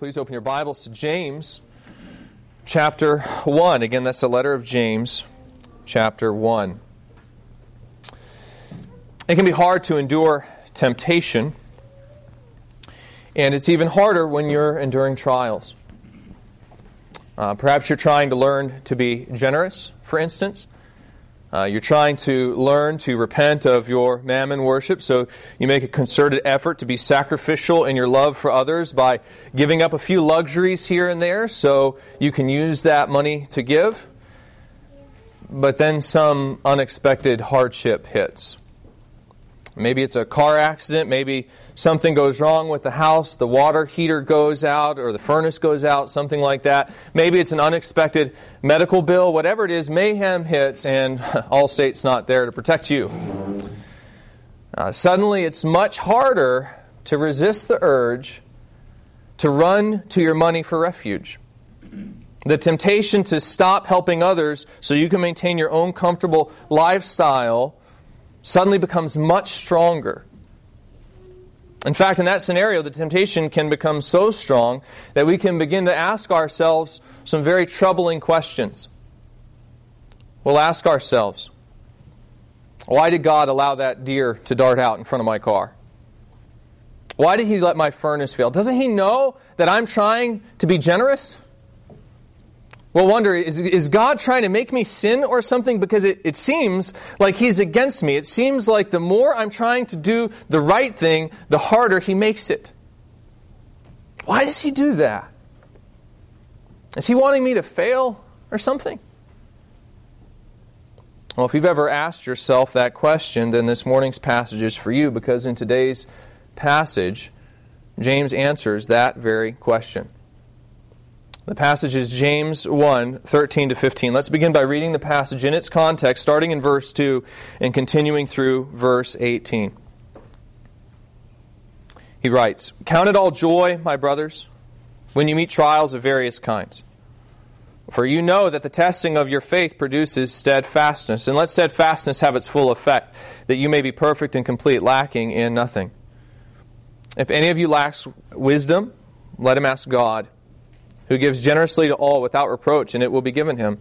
Please open your Bibles to James chapter 1. Again, that's the letter of James chapter 1. It can be hard to endure temptation, and it's even harder when you're enduring trials. Perhaps you're trying to learn to be generous, for instance. You're trying to learn to repent of your mammon worship, so you make a concerted effort to be sacrificial in your love for others by giving up a few luxuries here and there so you can use that money to give. But then some unexpected hardship hits. Maybe it's a car accident, maybe something goes wrong with the house, the water heater goes out or the furnace goes out, something like that. Maybe it's an unexpected medical bill, whatever it is, mayhem hits and Allstate's not there to protect you. Suddenly it's much harder to resist the urge to run to your money for refuge. The temptation to stop helping others so you can maintain your own comfortable lifestyle suddenly becomes much stronger. In fact, in that scenario, the temptation can become so strong that we can begin to ask ourselves some very troubling questions. We'll ask ourselves, why did God allow that deer to dart out in front of my car? Why did He let my furnace fail? Doesn't He know that I'm trying to be generous? We'll wonder, is God trying to make me sin or something? Because it seems like He's against me. It seems like the more I'm trying to do the right thing, the harder He makes it. Why does He do that? Is He wanting me to fail or something? Well, if you've ever asked yourself that question, then this morning's passage is for you, because in today's passage, James answers that very question. The passage is James 1, 13 to 15. Let's begin by reading the passage in its context, starting in verse 2 and continuing through verse 18. He writes, "Count it all joy, my brothers, when you meet trials of various kinds. For you know that the testing of your faith produces steadfastness. And let steadfastness have its full effect, that you may be perfect and complete, lacking in nothing. If any of you lacks wisdom, let him ask God, who gives generously to all without reproach, and it will be given him.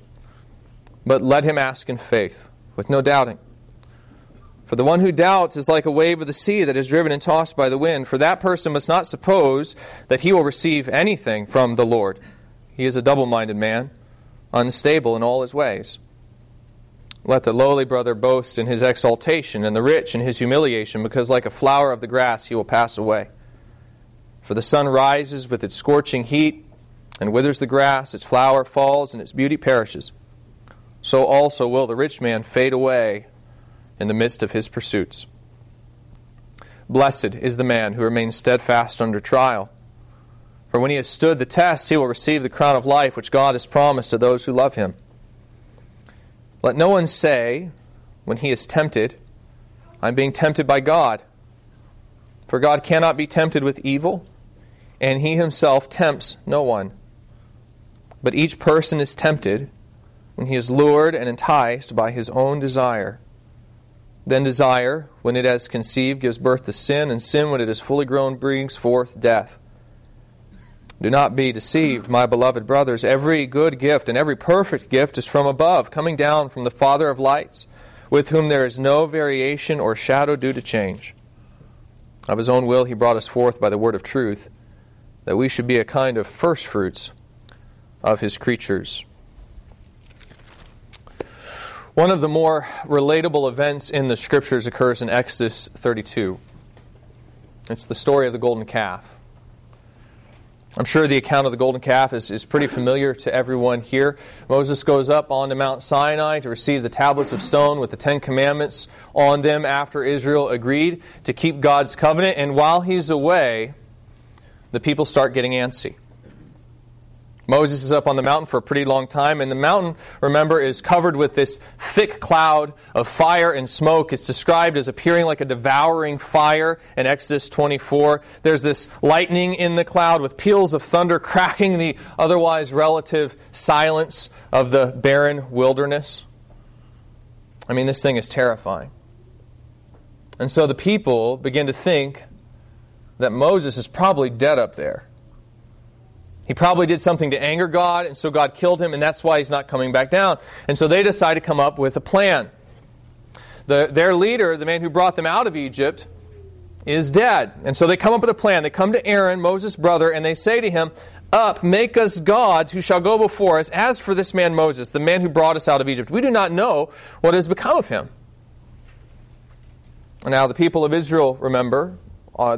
But let him ask in faith, with no doubting. For the one who doubts is like a wave of the sea that is driven and tossed by the wind. For that person must not suppose that he will receive anything from the Lord. He is a double-minded man, unstable in all his ways. Let the lowly brother boast in his exaltation, and the rich in his humiliation, because like a flower of the grass he will pass away. For the sun rises with its scorching heat, and withers the grass, its flower falls, and its beauty perishes. So also will the rich man fade away in the midst of his pursuits. Blessed is the man who remains steadfast under trial. For when he has stood the test, he will receive the crown of life which God has promised to those who love Him. Let no one say, when he is tempted, I'm being tempted by God. For God cannot be tempted with evil, and He Himself tempts no one. But each person is tempted when he is lured and enticed by his own desire. Then desire, when it has conceived, gives birth to sin, and sin, when it is fully grown, brings forth death. Do not be deceived, my beloved brothers. Every good gift and every perfect gift is from above, coming down from the Father of lights, with whom there is no variation or shadow due to change. Of His own will He brought us forth by the word of truth, that we should be a kind of first fruits of His creatures." One of the more relatable events in the Scriptures occurs in Exodus 32. It's the story of the golden calf. I'm sure the account of the golden calf is pretty familiar to everyone here. Moses goes up onto Mount Sinai to receive the tablets of stone with the Ten Commandments on them after Israel agreed to keep God's covenant. And while he's away, the people start getting antsy. Moses is up on the mountain for a pretty long time, and the mountain, remember, is covered with this thick cloud of fire and smoke. It's described as appearing like a devouring fire in Exodus 24. There's this lightning in the cloud with peals of thunder cracking the otherwise relative silence of the barren wilderness. I mean, this thing is terrifying. And so the people begin to think that Moses is probably dead up there. He probably did something to anger God, and so God killed him, and that's why he's not coming back down. And so they decide to come up with a plan. Their leader, the man who brought them out of Egypt, is dead. And so they come up with a plan. They come to Aaron, Moses' brother, and they say to him, "Up, make us gods who shall go before us. As for this man Moses, the man who brought us out of Egypt, we do not know what has become of him." Now, the people of Israel, remember,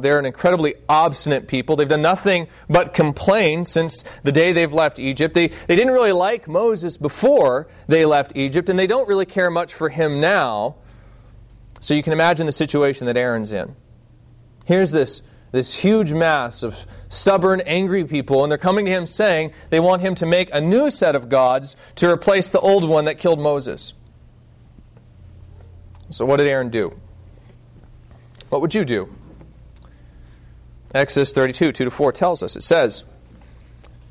they're an incredibly obstinate people. They've done nothing but complain since the day they've left Egypt. They didn't really like Moses before they left Egypt, and they don't really care much for him now. So you can imagine the situation that Aaron's in. Here's this huge mass of stubborn, angry people, and they're coming to him saying they want him to make a new set of gods to replace the old one that killed Moses. So what did Aaron do? What would you do? Exodus 32, 2-4 tells us. It says,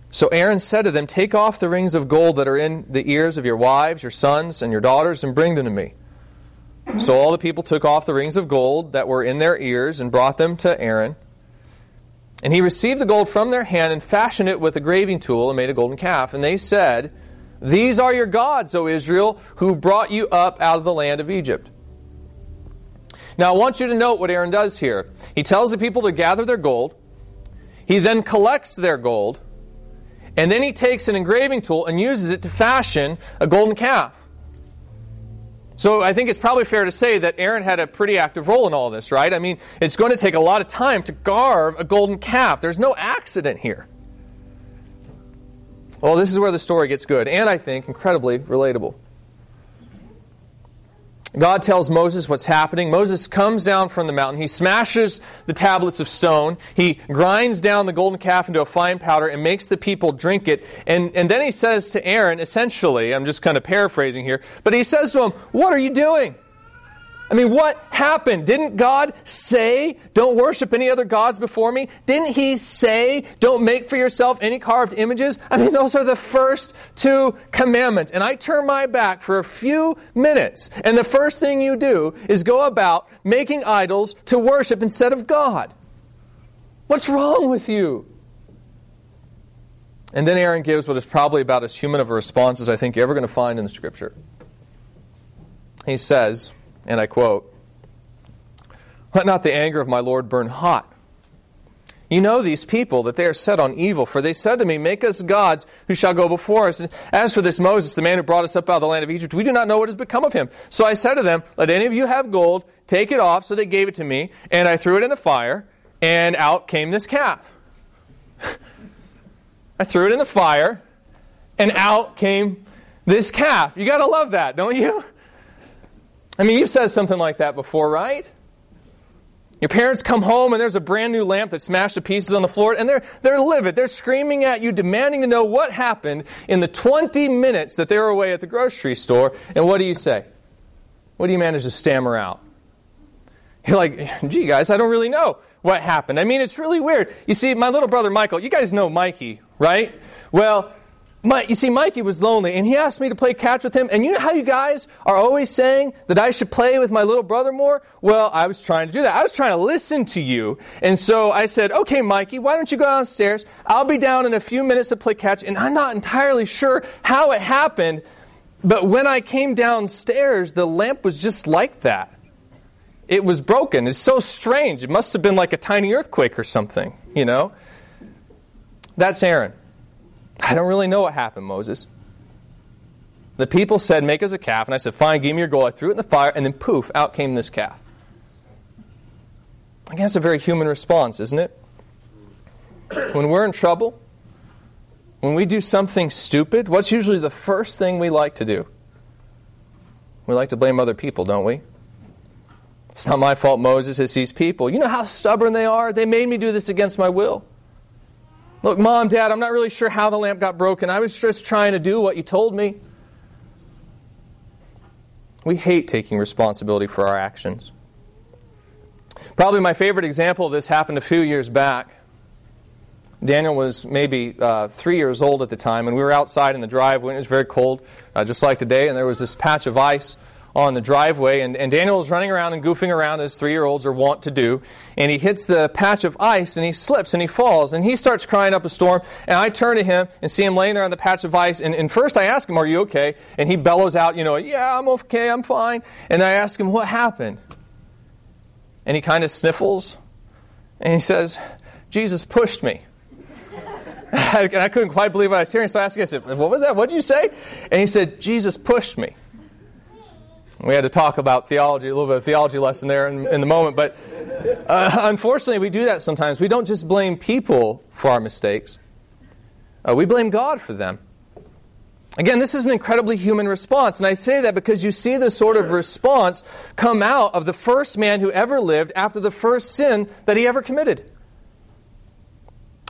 "So Aaron said to them, 'Take off the rings of gold that are in the ears of your wives, your sons, and your daughters, and bring them to me.' So all the people took off the rings of gold that were in their ears and brought them to Aaron. And he received the gold from their hand and fashioned it with a graving tool and made a golden calf. And they said, 'These are your gods, O Israel, who brought you up out of the land of Egypt.'" Now, I want you to note what Aaron does here. He tells the people to gather their gold. He then collects their gold. And then he takes an engraving tool and uses it to fashion a golden calf. So I think it's probably fair to say that Aaron had a pretty active role in all this, right? I mean, it's going to take a lot of time to carve a golden calf. There's no accident here. Well, this is where the story gets good, and I think incredibly relatable. God tells Moses what's happening. Moses comes down from the mountain. He smashes the tablets of stone. He grinds down the golden calf into a fine powder and makes the people drink it. And then he says to Aaron, essentially, I'm just kind of paraphrasing here, but he says to him, "What are you doing? I mean, what happened? Didn't God say, 'Don't worship any other gods before me'? Didn't he say, 'Don't make for yourself any carved images'? I mean, those are the first two commandments. And I turn my back for a few minutes, and the first thing you do is go about making idols to worship instead of God. What's wrong with you?" And then Aaron gives what is probably about as human of a response as I think you're ever going to find in the Scripture. He says, and I quote, "Let not the anger of my Lord burn hot. You know these people, that they are set on evil. For they said to me, 'Make us gods who shall go before us.' And as for this Moses, the man who brought us up out of the land of Egypt, we do not know what has become of him. So I said to them, 'Let any of you have gold, take it off.' So they gave it to me, and I threw it in the fire, and out came this calf." I threw it in the fire, and out came this calf. You got to love that, don't you? I mean, you've said something like that before, right? Your parents come home and there's a brand new lamp that's smashed to pieces on the floor, and they're livid. They're screaming at you, demanding to know what happened in the 20 minutes that they were away at the grocery store. And what do you say? What do you manage to stammer out? You're like, "Gee, guys, I don't really know what happened. I mean, it's really weird. You see, my little brother Michael, you guys know Mikey, right? Well, you see, Mikey was lonely, and he asked me to play catch with him. And you know how you guys are always saying that I should play with my little brother more? Well, I was trying to do that. I was trying to listen to you. And so I said, 'Okay, Mikey, why don't you go downstairs? I'll be down in a few minutes to play catch.' And I'm not entirely sure how it happened, but when I came downstairs, the lamp was just like that. It was broken. It's so strange. It must have been like a tiny earthquake or something, you know?" That's Aaron. "I don't really know what happened, Moses. The people said, 'Make us a calf.' And I said, 'Fine, give me your gold.' I threw it in the fire, and then poof, out came this calf." I guess a very human response, isn't it? When we're in trouble, when we do something stupid, what's usually the first thing we like to do? We like to blame other people, don't we? "It's not my fault, Moses, it's these people. You know how stubborn they are? They made me do this against my will. Look, Mom, Dad, I'm not really sure how the lamp got broken. I was just trying to do what you told me." We hate taking responsibility for our actions. Probably my favorite example of this happened a few years back. Daniel was maybe 3 years old at the time, and we were outside in the driveway, and it was very cold, just like today, and there was this patch of ice on the driveway, and Daniel is running around and goofing around as three-year-olds are wont to do, and he hits the patch of ice, and he slips, and he falls, and he starts crying up a storm, and I turn to him and see him laying there on the patch of ice, and first I ask him, are you okay? And he bellows out, you know, yeah, I'm okay, I'm fine, and I ask him, what happened? And he kind of sniffles, and he says, Jesus pushed me. And I couldn't quite believe what I was hearing, so I asked him, I said, what was that? What did you say? And he said, Jesus pushed me. We had to talk about theology, a little bit of theology lesson there in the moment, but unfortunately we do that sometimes. We don't just blame people for our mistakes. We blame God for them. Again, this is an incredibly human response, and I say that because you see this sort of response come out of the first man who ever lived after the first sin that he ever committed.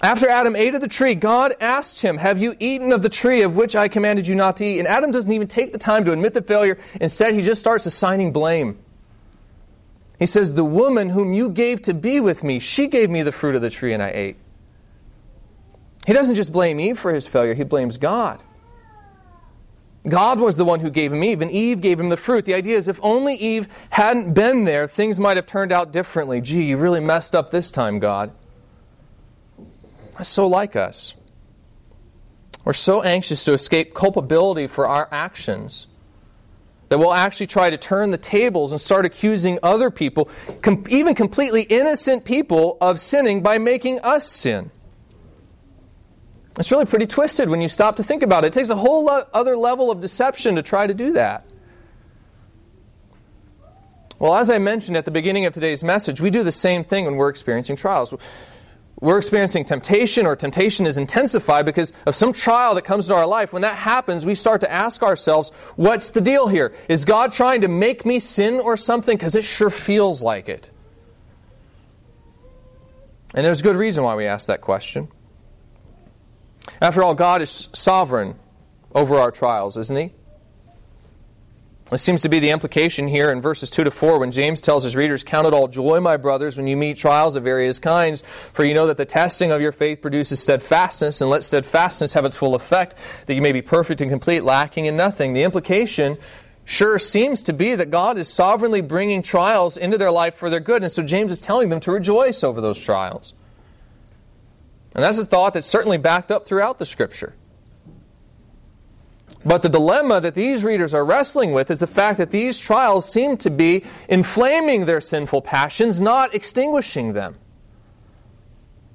After Adam ate of the tree, God asked him, have you eaten of the tree of which I commanded you not to eat? And Adam doesn't even take the time to admit the failure. Instead, he just starts assigning blame. He says, the woman whom you gave to be with me, she gave me the fruit of the tree and I ate. He doesn't just blame Eve for his failure. He blames God. God was the one who gave him Eve, and Eve gave him the fruit. The idea is if only Eve hadn't been there, things might have turned out differently. Gee, you really messed up this time, God. That's so like us. We're so anxious to escape culpability for our actions that we'll actually try to turn the tables and start accusing other people, even completely innocent people, of sinning by making us sin. It's really pretty twisted when you stop to think about it. It takes a whole other level of deception to try to do that. Well, as I mentioned at the beginning of today's message, we do the same thing when we're experiencing trials. We're experiencing temptation, or temptation is intensified because of some trial that comes into our life. When that happens, we start to ask ourselves, what's the deal here? Is God trying to make me sin or something? Because it sure feels like it. And there's a good reason why we ask that question. After all, God is sovereign over our trials, isn't he? This seems to be the implication here in verses 2 to 4 when James tells his readers, count it all joy, my brothers, when you meet trials of various kinds, for you know that the testing of your faith produces steadfastness, and let steadfastness have its full effect, that you may be perfect and complete, lacking in nothing. The implication sure seems to be that God is sovereignly bringing trials into their life for their good, and so James is telling them to rejoice over those trials. And that's a thought that's certainly backed up throughout the Scripture. But the dilemma that these readers are wrestling with is the fact that these trials seem to be inflaming their sinful passions, not extinguishing them.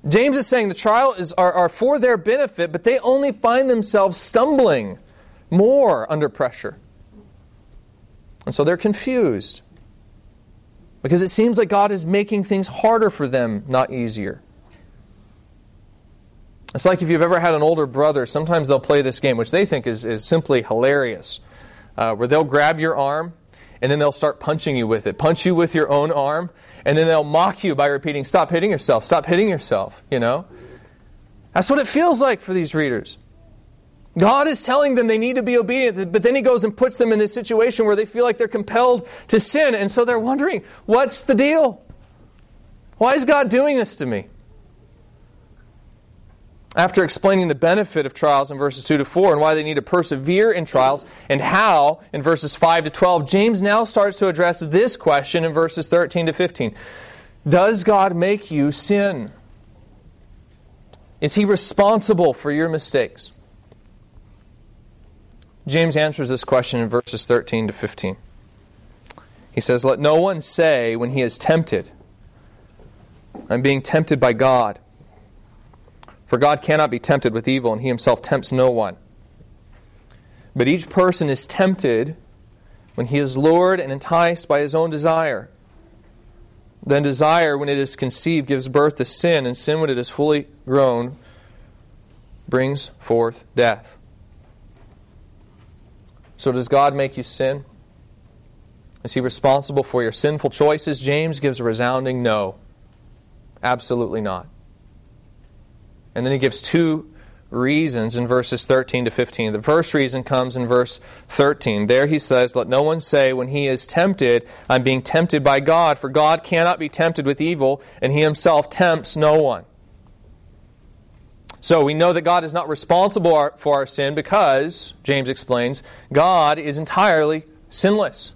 James is saying the trials are for their benefit, but they only find themselves stumbling more under pressure. And so they're confused, because it seems like God is making things harder for them, not easier. It's like if you've ever had an older brother, sometimes they'll play this game, which they think is simply hilarious, where they'll grab your arm, and then they'll start punching you with it. Punch you with your own arm, and then they'll mock you by repeating, stop hitting yourself, you know? That's what it feels like for these readers. God is telling them they need to be obedient, but then he goes and puts them in this situation where they feel like they're compelled to sin, and so they're wondering, what's the deal? Why is God doing this to me? After explaining the benefit of trials in verses 2 to 4 and why they need to persevere in trials and how in verses 5 to 12, James now starts to address this question in verses 13 to 15. Does God make you sin? Is he responsible for your mistakes? James answers this question in verses 13 to 15. He says, let no one say when he is tempted, I'm being tempted by God. For God cannot be tempted with evil, and he himself tempts no one. But each person is tempted when he is lured and enticed by his own desire. Then desire, when it is conceived, gives birth to sin, and sin, when it is fully grown, brings forth death. So does God make you sin? Is he responsible for your sinful choices? James gives a resounding no. Absolutely not. And then he gives two reasons in verses 13 to 15. The first reason comes in verse 13. There he says, let no one say when he is tempted, I'm being tempted by God, for God cannot be tempted with evil, and he himself tempts no one. So we know that God is not responsible for our sin because, James explains, God is entirely sinless.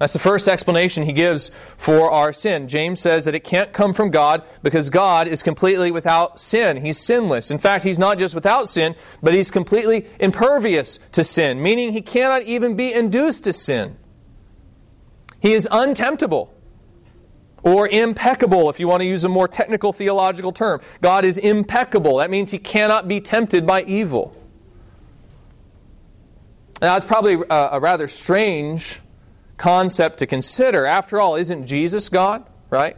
That's the first explanation he gives for our sin. James says that it can't come from God because God is completely without sin. He's sinless. In fact, he's not just without sin, but he's completely impervious to sin, meaning he cannot even be induced to sin. He is untemptable or impeccable, if you want to use a more technical theological term. God is impeccable. That means he cannot be tempted by evil. Now, it's probably a rather strange concept to consider. After all, isn't Jesus God, right?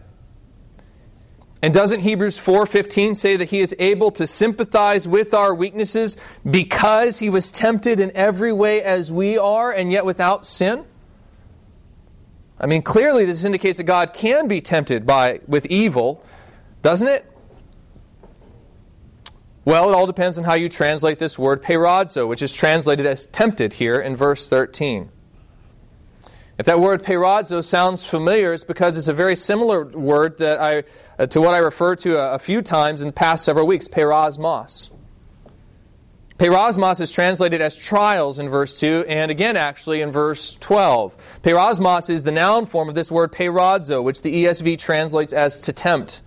And doesn't Hebrews 4:15 say that he is able to sympathize with our weaknesses because he was tempted in every way as we are and yet without sin? I mean, clearly this indicates that God can be tempted with evil, doesn't it? Well, it all depends on how you translate this word peirazo, which is translated as tempted here in verse 13. If that word peirazo sounds familiar, it's because it's a very similar word that to what I referred to a few times in the past several weeks, peirasmos. Peirasmos is translated as trials in verse 2, and again actually in verse 12. Peirasmos is the noun form of this word peirazo, which the ESV translates as to tempt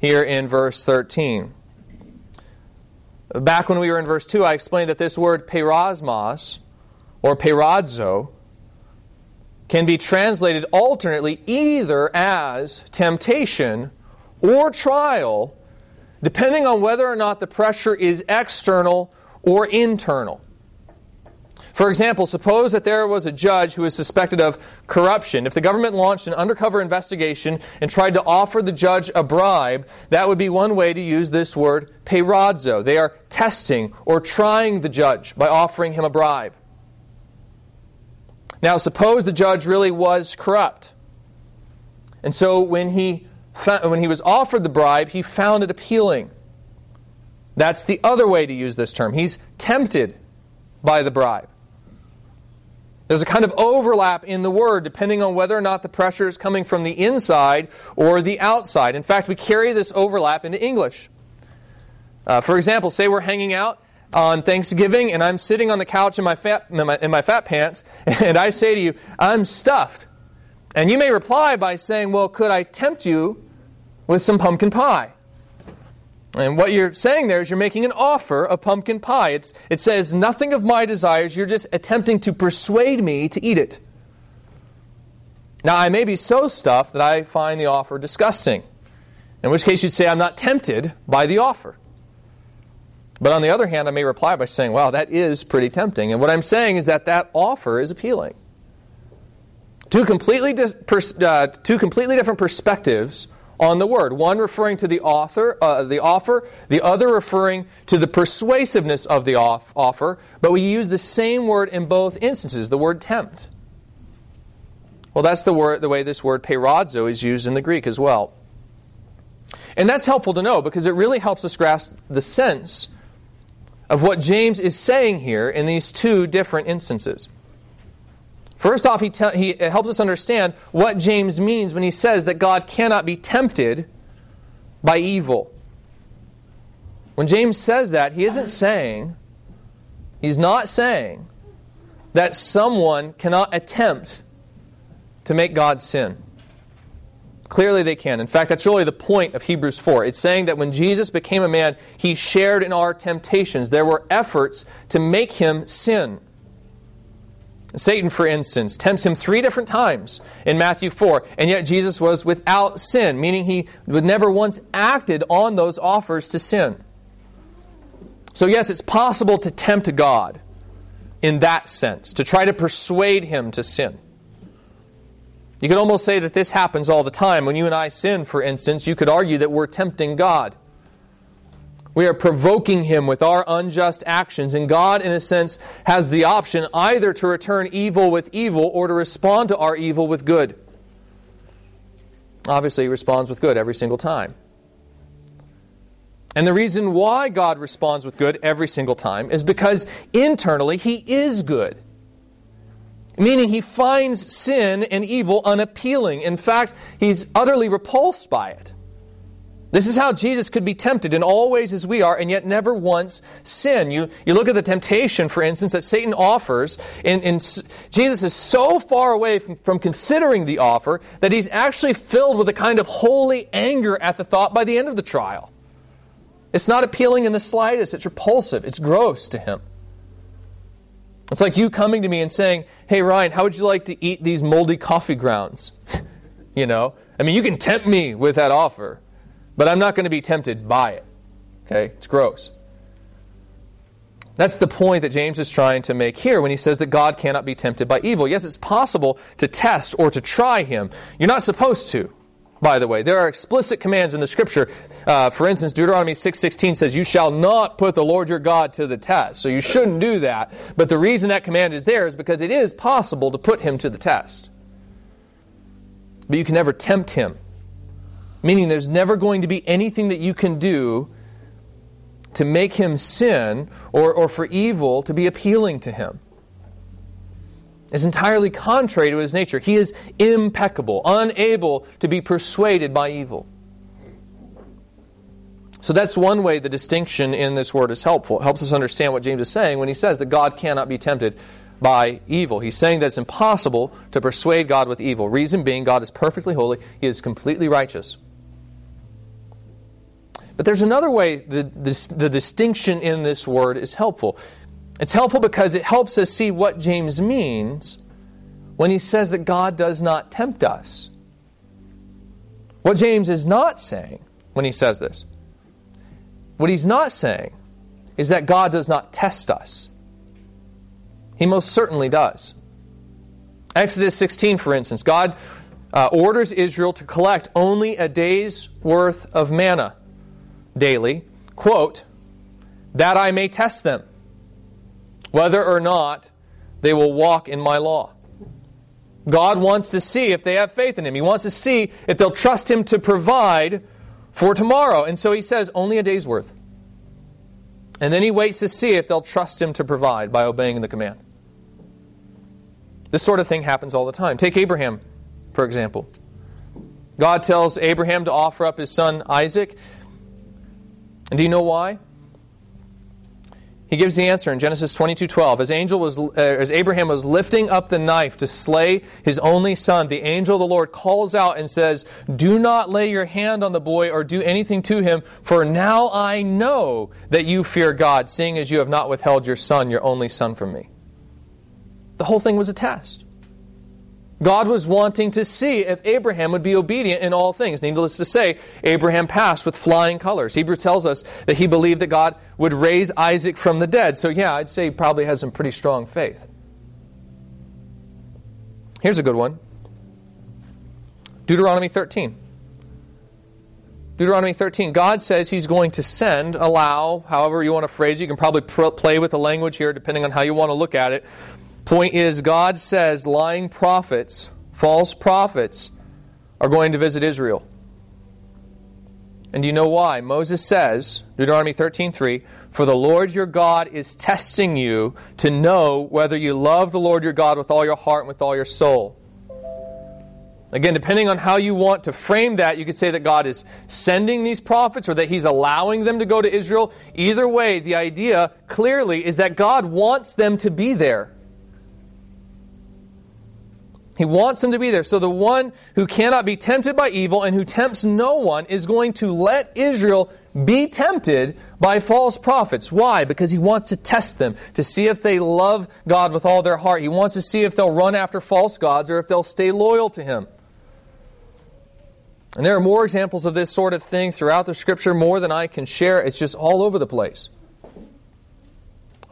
here in verse 13. Back when we were in verse 2, I explained that this word peirasmos, or peirazo, can be translated alternately either as temptation or trial, depending on whether or not the pressure is external or internal. For example, suppose that there was a judge who was suspected of corruption. If the government launched an undercover investigation and tried to offer the judge a bribe, that would be one way to use this word peirazo. They are testing or trying the judge by offering him a bribe. Now, suppose the judge really was corrupt. And so when he was offered the bribe, he found it appealing. That's the other way to use this term. He's tempted by the bribe. There's a kind of overlap in the word depending on whether or not the pressure is coming from the inside or the outside. In fact, we carry this overlap into English. For example, say we're hanging out on Thanksgiving and I'm sitting on the couch in my fat pants and I say to you, I'm stuffed. And you may reply by saying, well, could I tempt you with some pumpkin pie? And what you're saying there is you're making an offer of pumpkin pie. It says nothing of my desires. You're just attempting to persuade me to eat it. Now, I may be so stuffed that I find the offer disgusting, in which case you'd say I'm not tempted by the offer. But on the other hand, I may reply by saying, wow, that is pretty tempting. And what I'm saying is that offer is appealing. Two completely different perspectives on the word, one referring to the offer, the other referring to the persuasiveness of the offer, but we use the same word in both instances, the word tempt. Well, that's the way this word peirazo is used in the Greek as well. And that's helpful to know because it really helps us grasp the sense of what James is saying here in these two different instances. First off, he helps us understand what James means when he says that God cannot be tempted by evil. When James says that, he's not saying that someone cannot attempt to make God sin. Clearly they can. In fact, that's really the point of Hebrews 4. It's saying that when Jesus became a man, he shared in our temptations. There were efforts to make him sin. Satan, for instance, tempts him 3 different times in Matthew 4, and yet Jesus was without sin, meaning he never once acted on those offers to sin. So yes, it's possible to tempt God in that sense, to try to persuade him to sin. You could almost say that this happens all the time. When you and I sin, for instance, you could argue that we're tempting God. We are provoking him with our unjust actions. And God, in a sense, has the option either to return evil with evil or to respond to our evil with good. Obviously, he responds with good every single time. And the reason why God responds with good every single time is because internally he is good. Meaning he finds sin and evil unappealing. In fact, he's utterly repulsed by it. This is how Jesus could be tempted in all ways as we are, and yet never once sin. You look at the temptation, for instance, that Satan offers, and Jesus is so far away from considering the offer that he's actually filled with a kind of holy anger at the thought by the end of the trial. It's not appealing in the slightest. It's repulsive. It's gross to him. It's like you coming to me and saying, "Hey, Ryan, how would you like to eat these moldy coffee grounds?" You know? I mean, you can tempt me with that offer, but I'm not going to be tempted by it. Okay? It's gross. That's the point that James is trying to make here when he says that God cannot be tempted by evil. Yes, it's possible to test or to try him. You're not supposed to, by the way. There are explicit commands in the Scripture. For instance, Deuteronomy 6:16 says, "You shall not put the Lord your God to the test." So you shouldn't do that. But the reason that command is there is because it is possible to put him to the test. But you can never tempt him. Meaning there's never going to be anything that you can do to make him sin or for evil to be appealing to him. It's entirely contrary to his nature. He is impeccable, unable to be persuaded by evil. So that's one way the distinction in this word is helpful. It helps us understand what James is saying when he says that God cannot be tempted by evil. He's saying that it's impossible to persuade God with evil. Reason being, God is perfectly holy. He is completely righteous. But there's another way the distinction in this word is helpful. It's helpful because it helps us see what James means when he says that God does not tempt us. What James is not saying when he says this, what he's not saying is that God does not test us. He most certainly does. Exodus 16, for instance, God orders Israel to collect only a day's worth of manna daily, quote, "that I may test them, whether or not they will walk in my law." God wants to see if they have faith in him. He wants to see if they'll trust him to provide for tomorrow. And so he says, only a day's worth. And then he waits to see if they'll trust him to provide by obeying the command. This sort of thing happens all the time. Take Abraham, for example. God tells Abraham to offer up his son Isaac. And do you know why? He gives the answer in Genesis 22:12. As Abraham was lifting up the knife to slay his only son, the angel of the Lord calls out and says, "Do not lay your hand on the boy or do anything to him, for now I know that you fear God, seeing as you have not withheld your son, your only son, from me." The whole thing was a test. God was wanting to see if Abraham would be obedient in all things. Needless to say, Abraham passed with flying colors. Hebrews tells us that he believed that God would raise Isaac from the dead. So yeah, I'd say he probably had some pretty strong faith. Here's a good one. Deuteronomy 13. Deuteronomy 13. God says he's going to send, allow, however you want to phrase it. You can probably play with the language here depending on how you want to look at it. Point is, God says lying prophets, false prophets, are going to visit Israel. And do you know why? Moses says, Deuteronomy 13:3, "For the Lord your God is testing you to know whether you love the Lord your God with all your heart and with all your soul." Again, depending on how you want to frame that, you could say that God is sending these prophets or that he's allowing them to go to Israel. Either way, the idea clearly is that God wants them to be there. He wants them to be there. So the one who cannot be tempted by evil and who tempts no one is going to let Israel be tempted by false prophets. Why? Because he wants to test them, to see if they love God with all their heart. He wants to see if they'll run after false gods or if they'll stay loyal to him. And there are more examples of this sort of thing throughout the Scripture, more than I can share. It's just all over the place.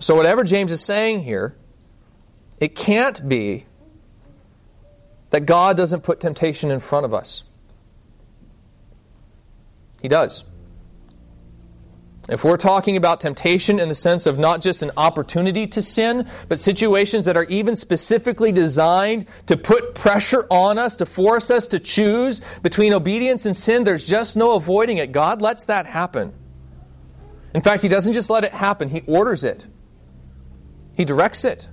So whatever James is saying here, it can't be that God doesn't put temptation in front of us. He does. If we're talking about temptation in the sense of not just an opportunity to sin, but situations that are even specifically designed to put pressure on us, to force us to choose between obedience and sin, there's just no avoiding it. God lets that happen. In fact, He doesn't just let it happen. He orders it. He directs it.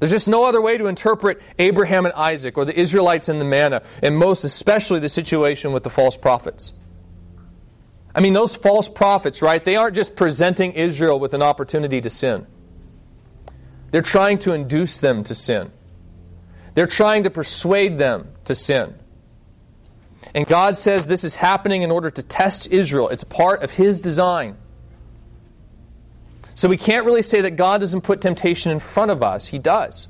There's just no other way to interpret Abraham and Isaac or the Israelites and the manna, and most especially the situation with the false prophets. I mean, those false prophets, right, they aren't just presenting Israel with an opportunity to sin. They're trying to induce them to sin. They're trying to persuade them to sin. And God says this is happening in order to test Israel. It's part of His design. So we can't really say that God doesn't put temptation in front of us. He does.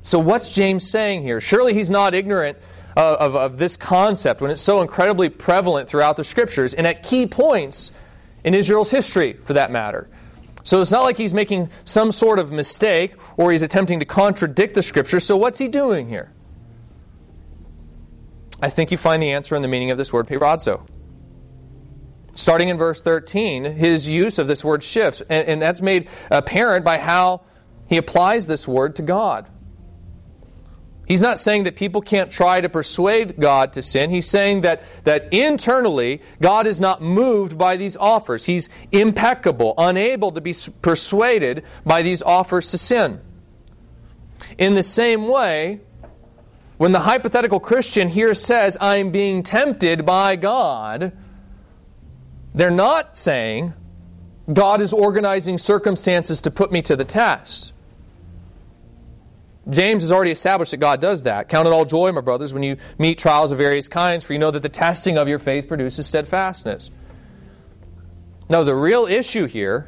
So what's James saying here? Surely he's not ignorant of this concept when it's so incredibly prevalent throughout the Scriptures and at key points in Israel's history, for that matter. So it's not like he's making some sort of mistake or he's attempting to contradict the Scriptures. So what's he doing here? I think you find the answer in the meaning of this word, peirazō. Starting in verse 13, his use of this word shifts, and that's made apparent by how he applies this word to God. He's not saying that people can't try to persuade God to sin. He's saying that internally, God is not moved by these offers. He's impeccable, unable to be persuaded by these offers to sin. In the same way, when the hypothetical Christian here says, I'm being tempted by God, they're not saying, God is organizing circumstances to put me to the test. James has already established that God does that. Count it all joy, my brothers, when you meet trials of various kinds, for you know that the testing of your faith produces steadfastness. No, the real issue here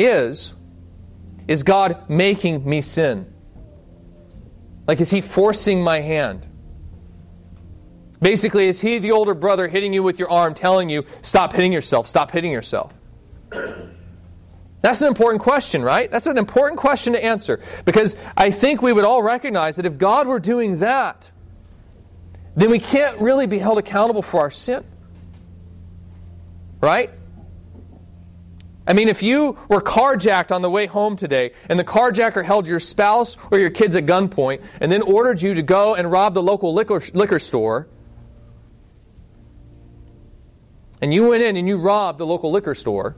is God making me sin? Like, is He forcing my hand? Basically, is He the older brother hitting you with your arm, telling you, stop hitting yourself, stop hitting yourself? That's an important question, right? That's an important question to answer, because I think we would all recognize that if God were doing that, then we can't really be held accountable for our sin. Right? I mean, if you were carjacked on the way home today, and the carjacker held your spouse or your kids at gunpoint, and then ordered you to go and rob the local liquor store, and you went in and you robbed the local liquor store,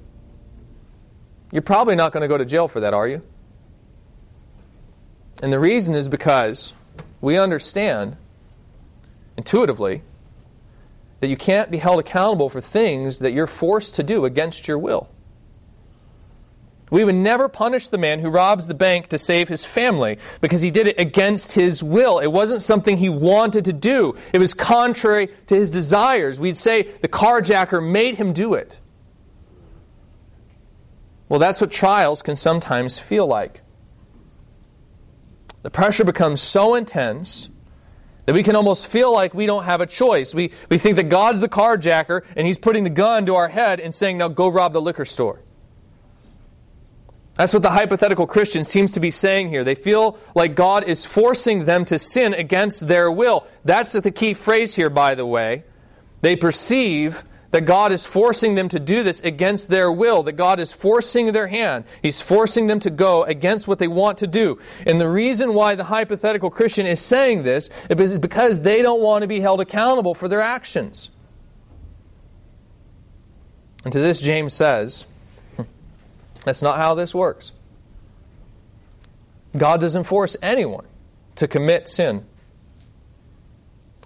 you're probably not going to go to jail for that, are you? And the reason is because we understand intuitively that you can't be held accountable for things that you're forced to do against your will. We would never punish the man who robs the bank to save his family because he did it against his will. It wasn't something he wanted to do. It was contrary to his desires. We'd say the carjacker made him do it. Well, that's what trials can sometimes feel like. The pressure becomes so intense that we can almost feel like we don't have a choice. We think that God's the carjacker and He's putting the gun to our head and saying, now go rob the liquor store. That's what the hypothetical Christian seems to be saying here. They feel like God is forcing them to sin against their will. That's the key phrase here, by the way. They perceive that God is forcing them to do this against their will, that God is forcing their hand. He's forcing them to go against what they want to do. And the reason why the hypothetical Christian is saying this is because they don't want to be held accountable for their actions. And to this, James says, that's not how this works. God doesn't force anyone to commit sin.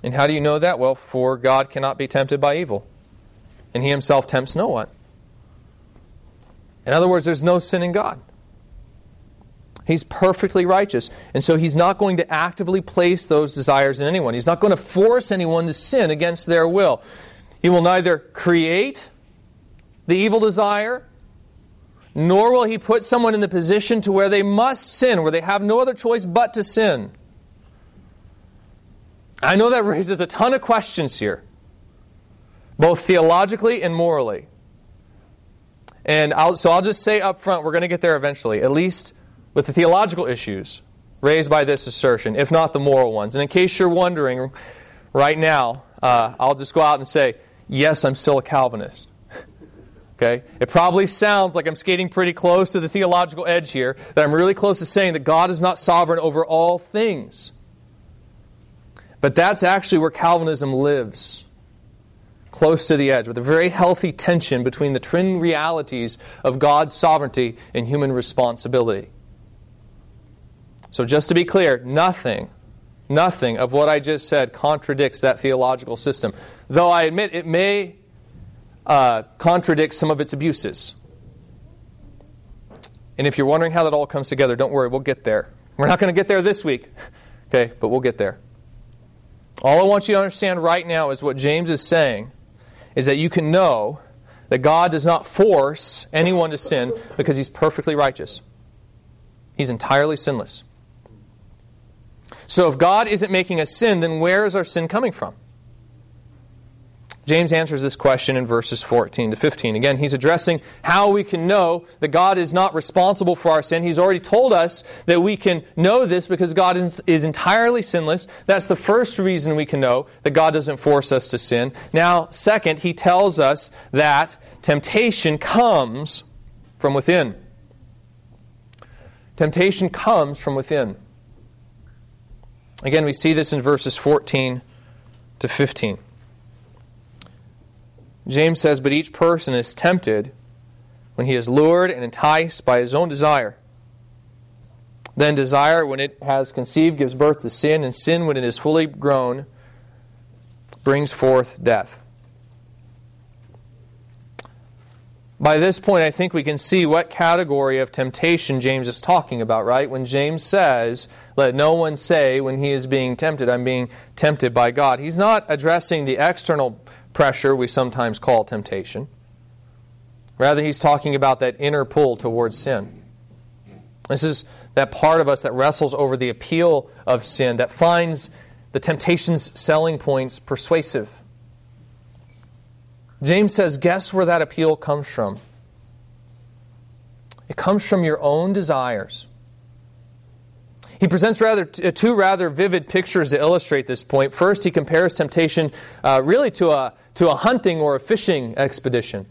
And how do you know that? Well, for God cannot be tempted by evil, and He Himself tempts no one. In other words, there's no sin in God. He's perfectly righteous, and so He's not going to actively place those desires in anyone. He's not going to force anyone to sin against their will. He will neither create the evil desire, nor will He put someone in the position to where they must sin, where they have no other choice but to sin. I know that raises a ton of questions here, both theologically and morally. And I'll just say up front, we're going to get there eventually, at least with the theological issues raised by this assertion, if not the moral ones. And in case you're wondering right now, I'll just go out and say, yes, I'm still a Calvinist. Okay? It probably sounds like I'm skating pretty close to the theological edge here, that I'm really close to saying that God is not sovereign over all things. But that's actually where Calvinism lives, close to the edge, with a very healthy tension between the twin realities of God's sovereignty and human responsibility. So just to be clear, nothing of what I just said contradicts that theological system, though I admit it may contradicts some of its abuses. And if you're wondering how that all comes together, don't worry, we'll get there. We're not going to get there this week, okay? But we'll get there. All I want you to understand right now is what James is saying is that you can know that God does not force anyone to sin because He's perfectly righteous. He's entirely sinless. So if God isn't making us sin, then where is our sin coming from? James answers this question in verses 14 to 15. Again, he's addressing how we can know that God is not responsible for our sin. He's already told us that we can know this because God is entirely sinless. That's the first reason we can know that God doesn't force us to sin. Now, second, he tells us that temptation comes from within. Temptation comes from within. Again, we see this in verses 14 to 15. James says, "But each person is tempted when he is lured and enticed by his own desire. Then desire, when it has conceived, gives birth to sin, and sin, when it is fully grown, brings forth death." By this point, I think we can see what category of temptation James is talking about, right? When James says, "Let no one say when he is being tempted, I'm being tempted by God," he's not addressing the external pressure we sometimes call temptation. Rather, he's talking about that inner pull towards sin. This is that part of us that wrestles over the appeal of sin, that finds the temptation's selling points persuasive. James says, guess where that appeal comes from? It comes from your own desires. He presents two rather vivid pictures to illustrate this point. First, he compares temptation really to a hunting or a fishing expedition.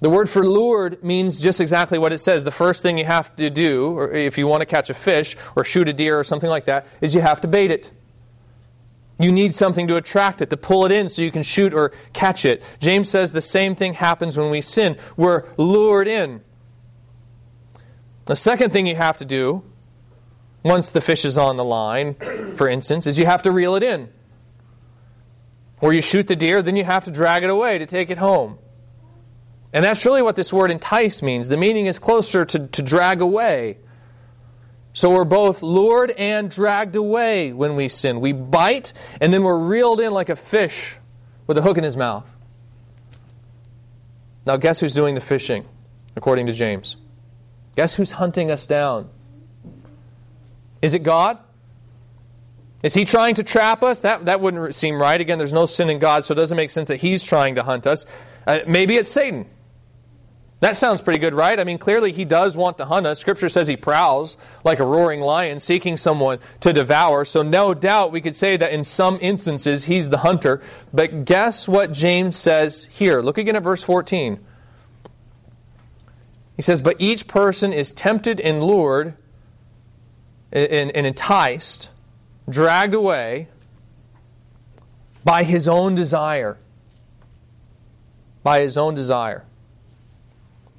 The word for lured means just exactly what it says. The first thing you have to do, or if you want to catch a fish or shoot a deer or something like that, is you have to bait it. You need something to attract it, to pull it in so you can shoot or catch it. James says the same thing happens when we sin. We're lured in. The second thing you have to do, once the fish is on the line, for instance, is you have to reel it in. Or you shoot the deer, then you have to drag it away to take it home. And that's really what this word entice means. The meaning is closer to drag away. So we're both lured and dragged away when we sin. We bite, and then we're reeled in like a fish with a hook in his mouth. Now guess who's doing the fishing, according to James? Guess who's hunting us down? Is it God? Is He trying to trap us? That wouldn't seem right. Again, there's no sin in God, so it doesn't make sense that He's trying to hunt us. Maybe it's Satan. That sounds pretty good, right? I mean, clearly he does want to hunt us. Scripture says he prowls like a roaring lion seeking someone to devour. So no doubt we could say that in some instances he's the hunter. But guess what James says here? Look again at verse 14. He says, "But each person is tempted and lured and enticed, dragged away by his own desire." By his own desire.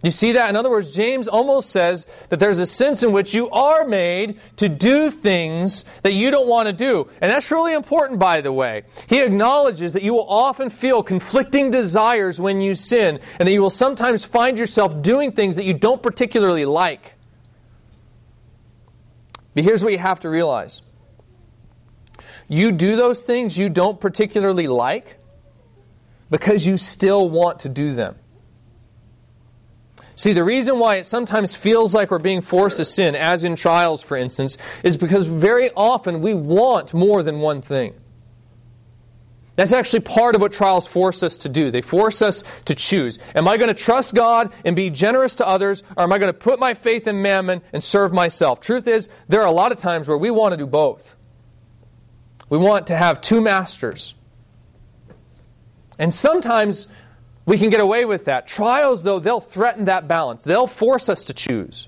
You see that? In other words, James almost says that there's a sense in which you are made to do things that you don't want to do. And that's really important, by the way. He acknowledges that you will often feel conflicting desires when you sin, and that you will sometimes find yourself doing things that you don't particularly like. But here's what you have to realize. You do those things you don't particularly like because you still want to do them. See, the reason why it sometimes feels like we're being forced to sin, as in trials, for instance, is because very often we want more than one thing. That's actually part of what trials force us to do. They force us to choose. Am I going to trust God and be generous to others, or am I going to put my faith in mammon and serve myself? Truth is, there are a lot of times where we want to do both. We want to have two masters. And sometimes we can get away with that. Trials, though, they'll threaten that balance. They'll force us to choose.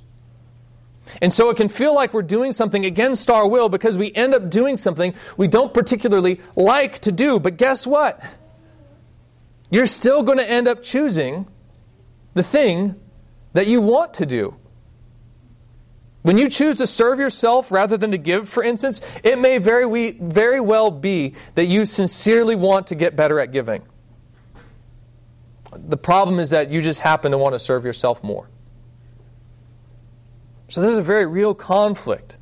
And so it can feel like we're doing something against our will because we end up doing something we don't particularly like to do. But guess what? You're still going to end up choosing the thing that you want to do. When you choose to serve yourself rather than to give, for instance, it may very well be that you sincerely want to get better at giving. The problem is that you just happen to want to serve yourself more. So this is a very real conflict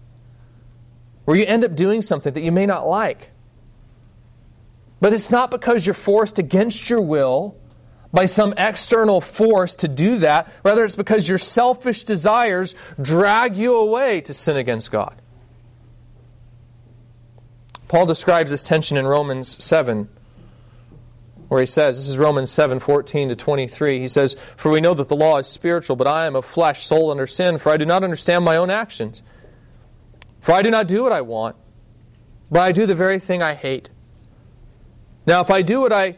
where you end up doing something that you may not like. But it's not because you're forced against your will by some external force to do that. Rather, it's because your selfish desires drag you away to sin against God. Paul describes this tension in Romans 7, where he says, this is Romans 7:14-23, he says, "For we know that the law is spiritual, but I am of flesh, soul under sin, for I do not understand my own actions. For I do not do what I want, but I do the very thing I hate. Now, if I do what I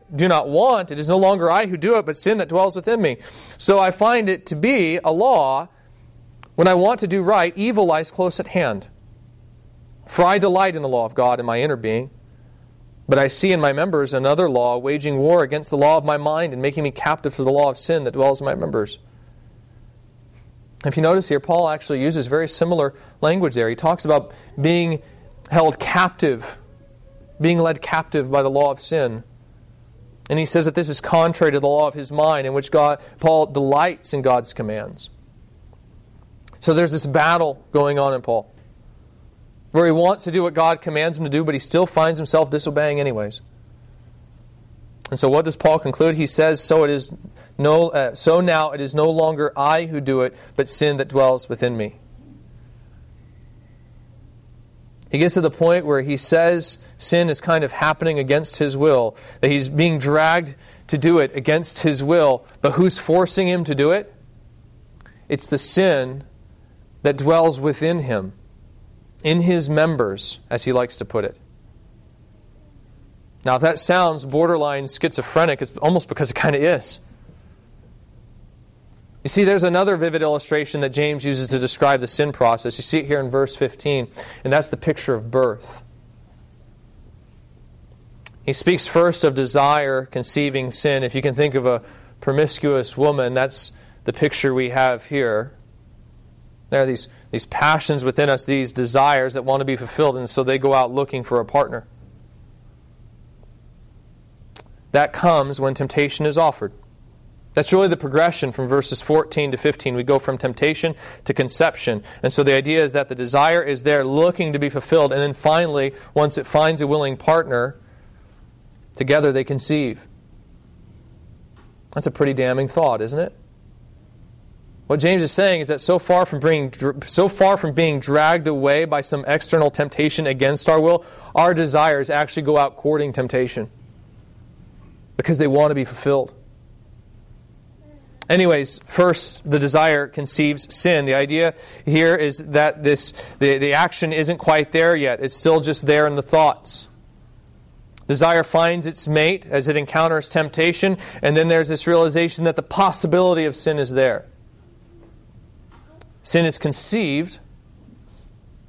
do not want, it is no longer I who do it, but sin that dwells within me. So I find it to be a law, when I want to do right, evil lies close at hand. For I delight in the law of God in my inner being, but I see in my members another law, waging war against the law of my mind and making me captive to the law of sin that dwells in my members." If you notice here, Paul actually uses very similar language there. He talks about being held captive, being led captive by the law of sin. And he says that this is contrary to the law of his mind, in which Paul delights in God's commands. So there's this battle going on in Paul, where he wants to do what God commands him to do, but he still finds himself disobeying anyways. And so what does Paul conclude? He says, so now it is no longer I who do it, but sin that dwells within me. He gets to the point where he says sin is kind of happening against his will, that he's being dragged to do it against his will, but who's forcing him to do it? It's the sin that dwells within him, in his members, as he likes to put it. Now, if that sounds borderline schizophrenic, it's almost because it kind of is. You see, there's another vivid illustration that James uses to describe the sin process. You see it here in verse 15, and that's the picture of birth. He speaks first of desire conceiving sin. If you can think of a promiscuous woman, that's the picture we have here. There are these passions within us, these desires that want to be fulfilled, and so they go out looking for a partner. That comes when temptation is offered. That's really the progression from verses 14-15. We go from temptation to conception. And so the idea is that the desire is there looking to be fulfilled. And then finally, once it finds a willing partner, together they conceive. That's a pretty damning thought, isn't it? What James is saying is that so far from being dragged away by some external temptation against our will, our desires actually go out courting temptation, because they want to be fulfilled. Anyways, first, the desire conceives sin. The idea here is that the action isn't quite there yet. It's still just there in the thoughts. Desire finds its mate as it encounters temptation, and then there's this realization that the possibility of sin is there. Sin is conceived,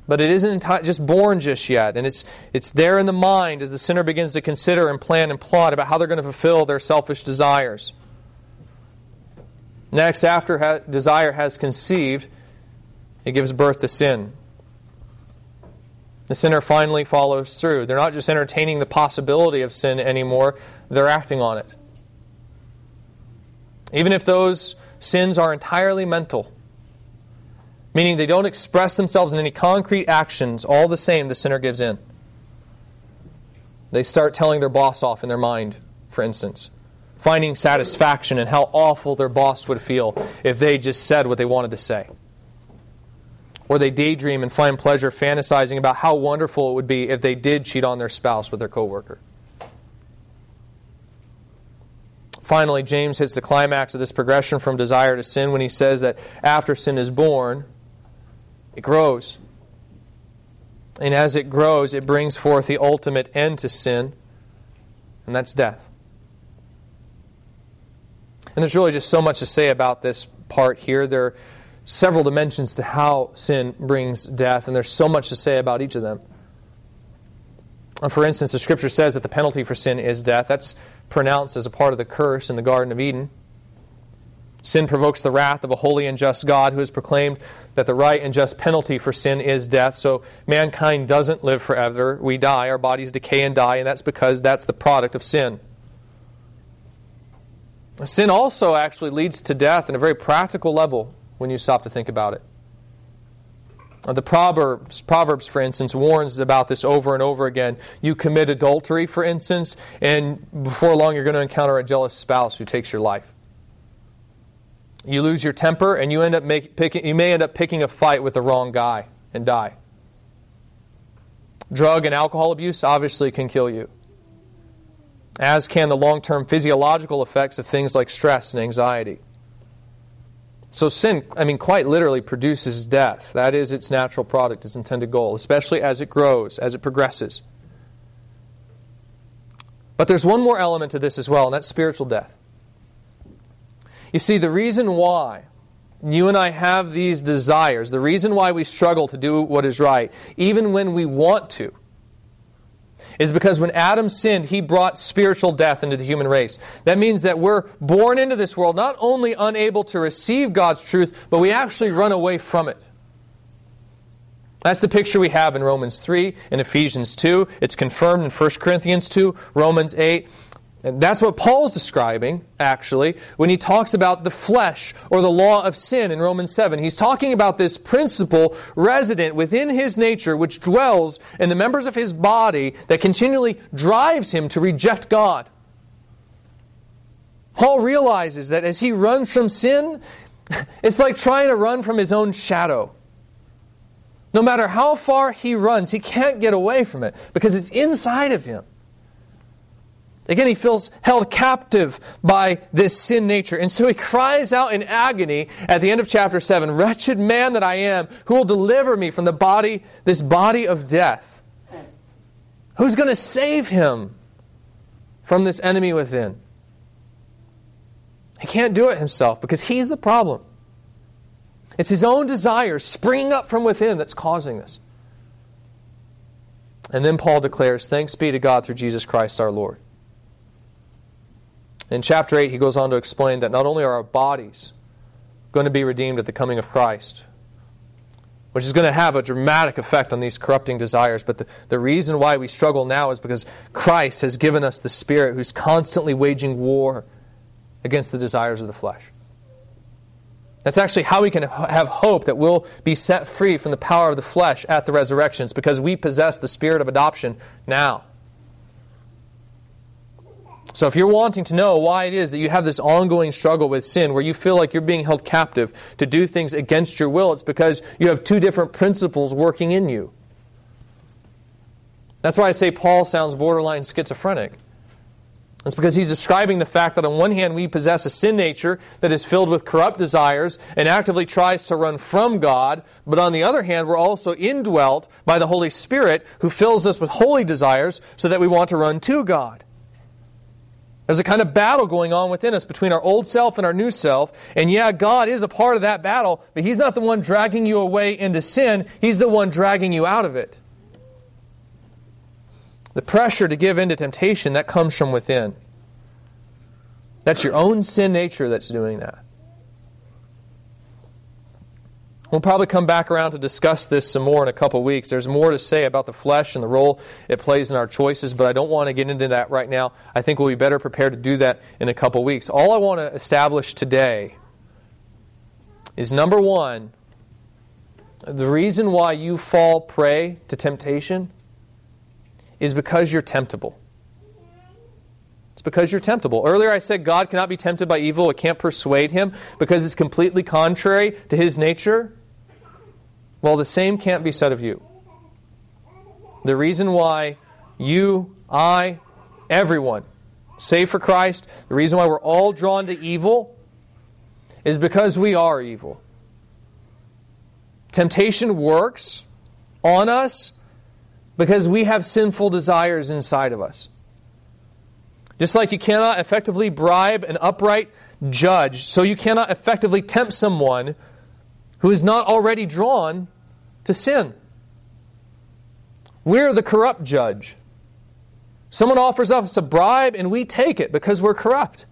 but it isn't just born just yet. And it's there in the mind as the sinner begins to consider and plan and plot about how they're going to fulfill their selfish desires. Next, after desire has conceived, it gives birth to sin. The sinner finally follows through. They're not just entertaining the possibility of sin anymore. They're acting on it. Even if those sins are entirely mental, meaning they don't express themselves in any concrete actions, all the same, the sinner gives in. They start telling their boss off in their mind, for instance, finding satisfaction in how awful their boss would feel if they just said what they wanted to say. Or they daydream and find pleasure fantasizing about how wonderful it would be if they did cheat on their spouse with their coworker. Finally, James hits the climax of this progression from desire to sin when he says that after sin is born, it grows. And as it grows, it brings forth the ultimate end to sin, and that's death. And there's really just so much to say about this part here. There several dimensions to how sin brings death, and there's so much to say about each of them. For instance, the Scripture says that the penalty for sin is death. That's pronounced as a part of the curse in the Garden of Eden. Sin provokes the wrath of a holy and just God who has proclaimed that the right and just penalty for sin is death. So mankind doesn't live forever. We die. Our bodies decay and die, and that's because that's the product of sin. Sin also actually leads to death in a very practical level when you stop to think about it. The Proverbs, for instance, warns about this over and over again. You commit adultery, for instance, and before long you're going to encounter a jealous spouse who takes your life. You lose your temper, and you may end up picking a fight with the wrong guy and die. Drug and alcohol abuse obviously can kill you, as can the long-term physiological effects of things like stress and anxiety. So sin, quite literally produces death. That is its natural product, its intended goal, especially as it grows, as it progresses. But there's one more element to this as well, and that's spiritual death. You see, the reason why you and I have these desires, the reason why we struggle to do what is right, even when we want to, is because when Adam sinned, he brought spiritual death into the human race. That means that we're born into this world not only unable to receive God's truth, but we actually run away from it. That's the picture we have in Romans 3, in Ephesians 2. It's confirmed in 1 Corinthians 2, Romans 8. And that's what Paul's describing, actually, when he talks about the flesh or the law of sin in Romans 7. He's talking about this principle resident within his nature, which dwells in the members of his body that continually drives him to reject God. Paul realizes that as he runs from sin, it's like trying to run from his own shadow. No matter how far he runs, he can't get away from it because it's inside of him. Again, he feels held captive by this sin nature. And so he cries out in agony at the end of chapter 7, "Wretched man that I am, who will deliver me from this body of death?" Who's going to save him from this enemy within? He can't do it himself because he's the problem. It's his own desires springing up from within that's causing this. And then Paul declares, "Thanks be to God through Jesus Christ our Lord." In chapter 8, he goes on to explain that not only are our bodies going to be redeemed at the coming of Christ, which is going to have a dramatic effect on these corrupting desires, but the reason why we struggle now is because Christ has given us the Spirit who's constantly waging war against the desires of the flesh. That's actually how we can have hope that we'll be set free from the power of the flesh at the resurrections, because we possess the Spirit of adoption now. So if you're wanting to know why it is that you have this ongoing struggle with sin where you feel like you're being held captive to do things against your will, it's because you have two different principles working in you. That's why I say Paul sounds borderline schizophrenic. That's because he's describing the fact that on one hand we possess a sin nature that is filled with corrupt desires and actively tries to run from God, but on the other hand we're also indwelt by the Holy Spirit who fills us with holy desires so that we want to run to God. There's a kind of battle going on within us between our old self and our new self. And yeah, God is a part of that battle, but He's not the one dragging you away into sin. He's the one dragging you out of it. The pressure to give in to temptation, that comes from within. That's your own sin nature that's doing that. We'll probably come back around to discuss this some more in a couple weeks. There's more to say about the flesh and the role it plays in our choices, but I don't want to get into that right now. I think we'll be better prepared to do that in a couple weeks. All I want to establish today is, number one, the reason why you fall prey to temptation is because you're temptable. It's because you're temptable. Earlier I said God cannot be tempted by evil. It can't persuade Him because it's completely contrary to His nature. Well, the same can't be said of you. The reason why you, I, everyone, save for Christ, the reason why we're all drawn to evil is because we are evil. Temptation works on us because we have sinful desires inside of us. Just like you cannot effectively bribe an upright judge, so you cannot effectively tempt someone who is not already drawn to sin. We're the corrupt judge. Someone offers us a bribe and we take it because we're corrupt.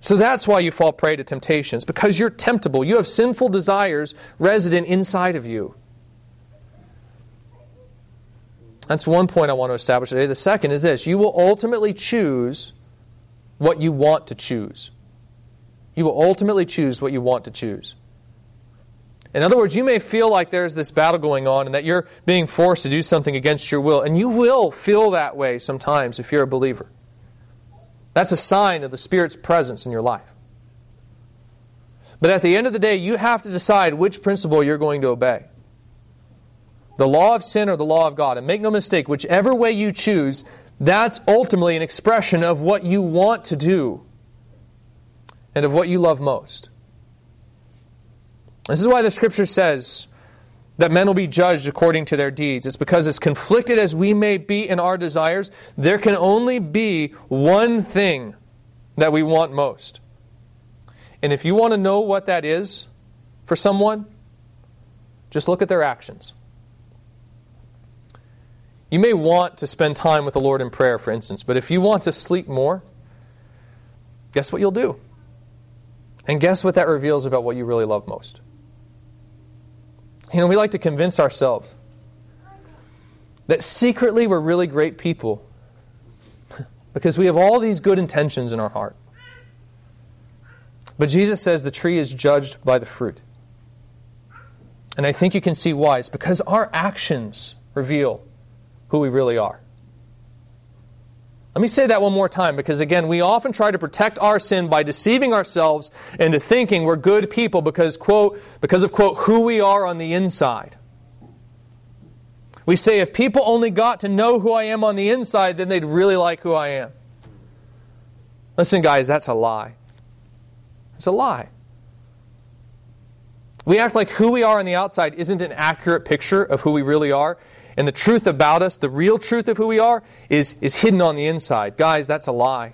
So that's why you fall prey to temptations, because you're temptable. You have sinful desires resident inside of you. That's one point I want to establish today. The second is this: you will ultimately choose what you want to choose. You will ultimately choose what you want to choose. In other words, you may feel like there's this battle going on and that you're being forced to do something against your will. And you will feel that way sometimes if you're a believer. That's a sign of the Spirit's presence in your life. But at the end of the day, you have to decide which principle you're going to obey. The law of sin or the law of God. And make no mistake, whichever way you choose, that's ultimately an expression of what you want to do and of what you love most. This is why the Scripture says that men will be judged according to their deeds. It's because, as conflicted as we may be in our desires, there can only be one thing that we want most. And if you want to know what that is for someone, just look at their actions. You may want to spend time with the Lord in prayer, for instance, but if you want to sleep more, guess what you'll do? And guess what that reveals about what you really love most? You know, we like to convince ourselves that secretly we're really great people because we have all these good intentions in our heart. But Jesus says the tree is judged by the fruit. And I think you can see why. It's because our actions reveal who we really are. Let me say that one more time, because again, we often try to protect our sin by deceiving ourselves into thinking we're good people because of who we are on the inside. We say, if people only got to know who I am on the inside, then they'd really like who I am. Listen, guys, that's a lie. It's a lie. We act like who we are on the outside isn't an accurate picture of who we really are. And the truth about us, the real truth of who we are, is hidden on the inside. Guys, that's a lie.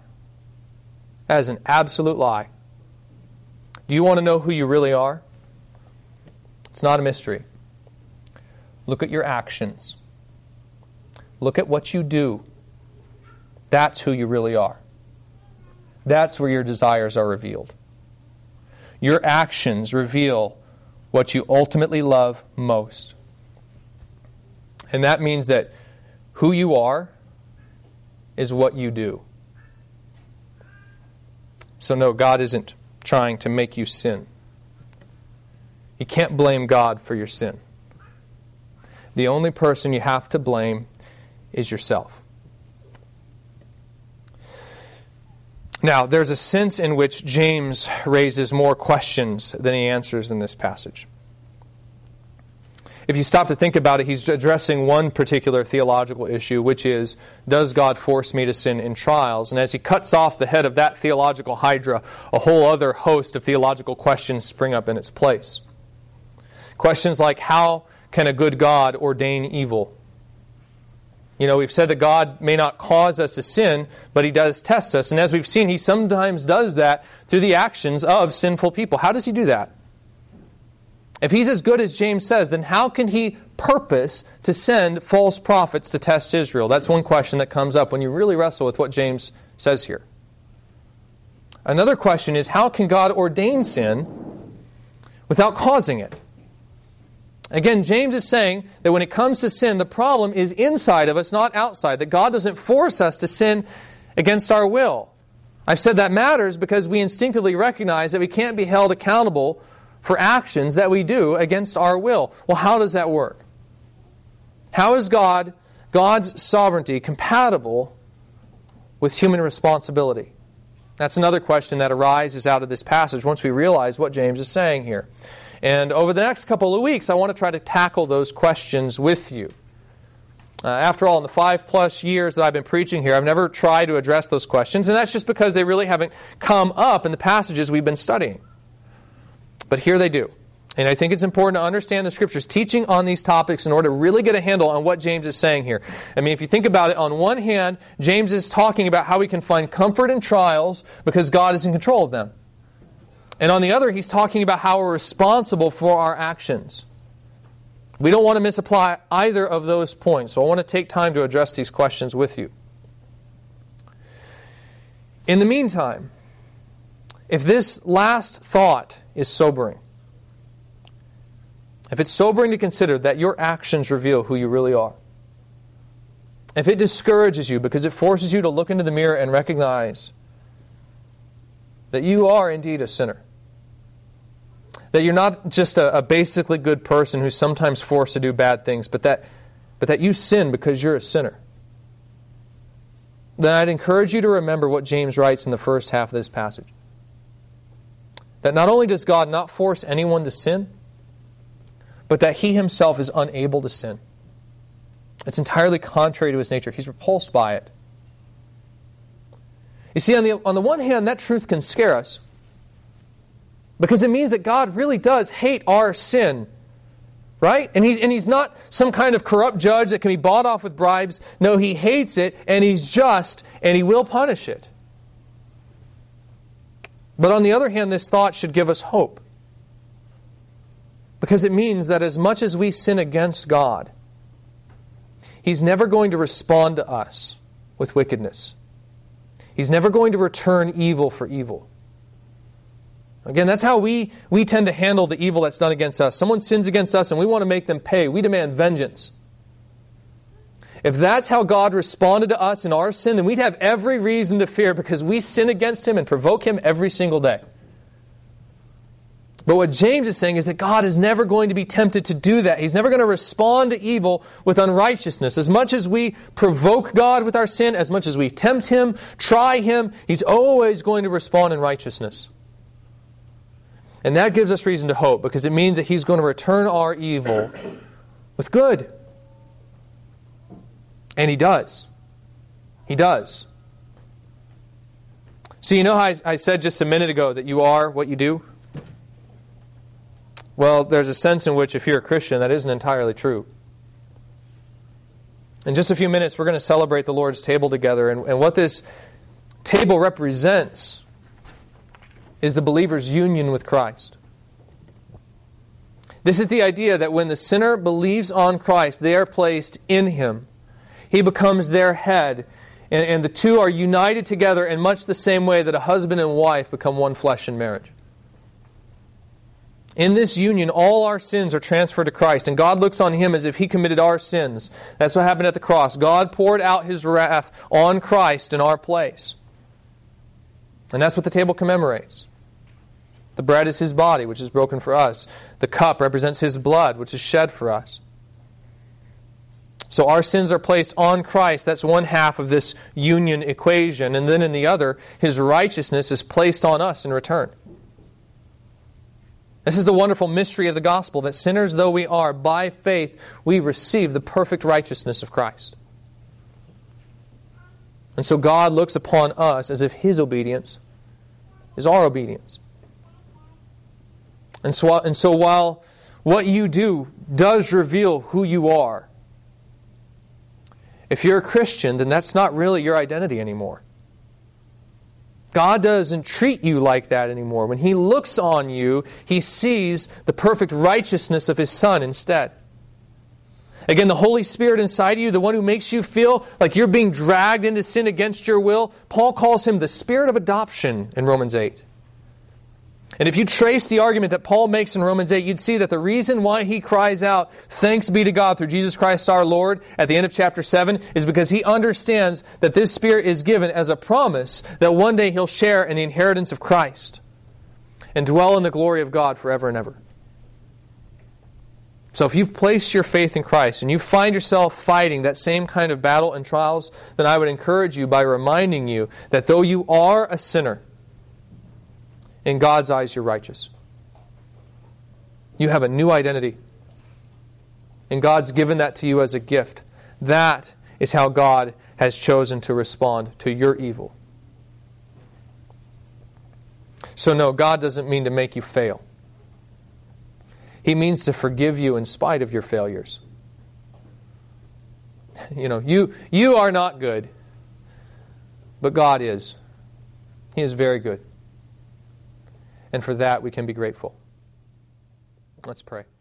That is an absolute lie. Do you want to know who you really are? It's not a mystery. Look at your actions. Look at what you do. That's who you really are. That's where your desires are revealed. Your actions reveal what you ultimately love most. And that means that who you are is what you do. So no, God isn't trying to make you sin. You can't blame God for your sin. The only person you have to blame is yourself. Now, there's a sense in which James raises more questions than he answers in this passage. If you stop to think about it, he's addressing one particular theological issue, which is, does God force me to sin in trials? And as he cuts off the head of that theological hydra, a whole other host of theological questions spring up in its place. Questions like, how can a good God ordain evil? You know, we've said that God may not cause us to sin, but He does test us. And as we've seen, He sometimes does that through the actions of sinful people. How does He do that? If He's as good as James says, then how can He purpose to send false prophets to test Israel? That's one question that comes up when you really wrestle with what James says here. Another question is, how can God ordain sin without causing it? Again, James is saying that when it comes to sin, the problem is inside of us, not outside. That God doesn't force us to sin against our will. I've said that matters because we instinctively recognize that we can't be held accountable for actions that we do against our will. Well, how does that work? How is God's sovereignty compatible with human responsibility? That's another question that arises out of this passage once we realize what James is saying here. And over the next couple of weeks, I want to try to tackle those questions with you. After all, in the 5+ years that I've been preaching here, I've never tried to address those questions, and that's just because they really haven't come up in the passages we've been studying. But here they do. And I think it's important to understand the Scriptures teaching on these topics in order to really get a handle on what James is saying here. I mean, if you think about it, on one hand, James is talking about how we can find comfort in trials because God is in control of them. And on the other, he's talking about how we're responsible for our actions. We don't want to misapply either of those points. So I want to take time to address these questions with you. In the meantime, if this last thought is sobering, if it's sobering to consider that your actions reveal who you really are, if it discourages you because it forces you to look into the mirror and recognize that you are indeed a sinner, that you're not just a basically good person who's sometimes forced to do bad things, but that you sin because you're a sinner, then I'd encourage you to remember what James writes in the first half of this passage. That not only does God not force anyone to sin, but that He Himself is unable to sin. It's entirely contrary to His nature. He's repulsed by it. You see, on the one hand, that truth can scare us, because it means that God really does hate our sin, right? And he's not some kind of corrupt judge that can be bought off with bribes. No, He hates it, and He's just, and He will punish it. But on the other hand, this thought should give us hope, because it means that as much as we sin against God, He's never going to respond to us with wickedness. He's never going to return evil for evil. Again, that's how we tend to handle the evil that's done against us. Someone sins against us and we want to make them pay. We demand vengeance. If that's how God responded to us in our sin, then we'd have every reason to fear, because we sin against Him and provoke Him every single day. But what James is saying is that God is never going to be tempted to do that. He's never going to respond to evil with unrighteousness. As much as we provoke God with our sin, as much as we tempt Him, try Him, He's always going to respond in righteousness. And that gives us reason to hope, because it means that He's going to return our evil with good. And He does. He does. So you know how I said just a minute ago that you are what you do? Well, there's a sense in which if you're a Christian, that isn't entirely true. In just a few minutes, we're going to celebrate the Lord's table together. And what this table represents is the believer's union with Christ. This is the idea that when the sinner believes on Christ, they are placed in Him. He becomes their head. And the two are united together in much the same way that a husband and wife become one flesh in marriage. In this union, all our sins are transferred to Christ, and God looks on Him as if He committed our sins. That's what happened at the cross. God poured out His wrath on Christ in our place. And that's what the table commemorates. The bread is His body, which is broken for us. The cup represents His blood, which is shed for us. So our sins are placed on Christ. That's one half of this union equation. And then in the other, His righteousness is placed on us in return. This is the wonderful mystery of the gospel, that sinners though we are, by faith we receive the perfect righteousness of Christ. And so God looks upon us as if His obedience is our obedience. And so while what you do does reveal who you are, if you're a Christian, then that's not really your identity anymore. God doesn't treat you like that anymore. When He looks on you, He sees the perfect righteousness of His Son instead. Again, the Holy Spirit inside of you, the one who makes you feel like you're being dragged into sin against your will, Paul calls Him the Spirit of adoption in Romans 8. And if you trace the argument that Paul makes in Romans 8, you'd see that the reason why he cries out, "Thanks be to God through Jesus Christ our Lord," at the end of chapter 7, is because he understands that this Spirit is given as a promise that one day he'll share in the inheritance of Christ and dwell in the glory of God forever and ever. So if you've placed your faith in Christ and you find yourself fighting that same kind of battle and trials, then I would encourage you by reminding you that though you are a sinner, in God's eyes, you're righteous. You have a new identity. And God's given that to you as a gift. That is how God has chosen to respond to your evil. So no, God doesn't mean to make you fail. He means to forgive you in spite of your failures. You know, you are not good, but God is. He is very good. And for that, we can be grateful. Let's pray.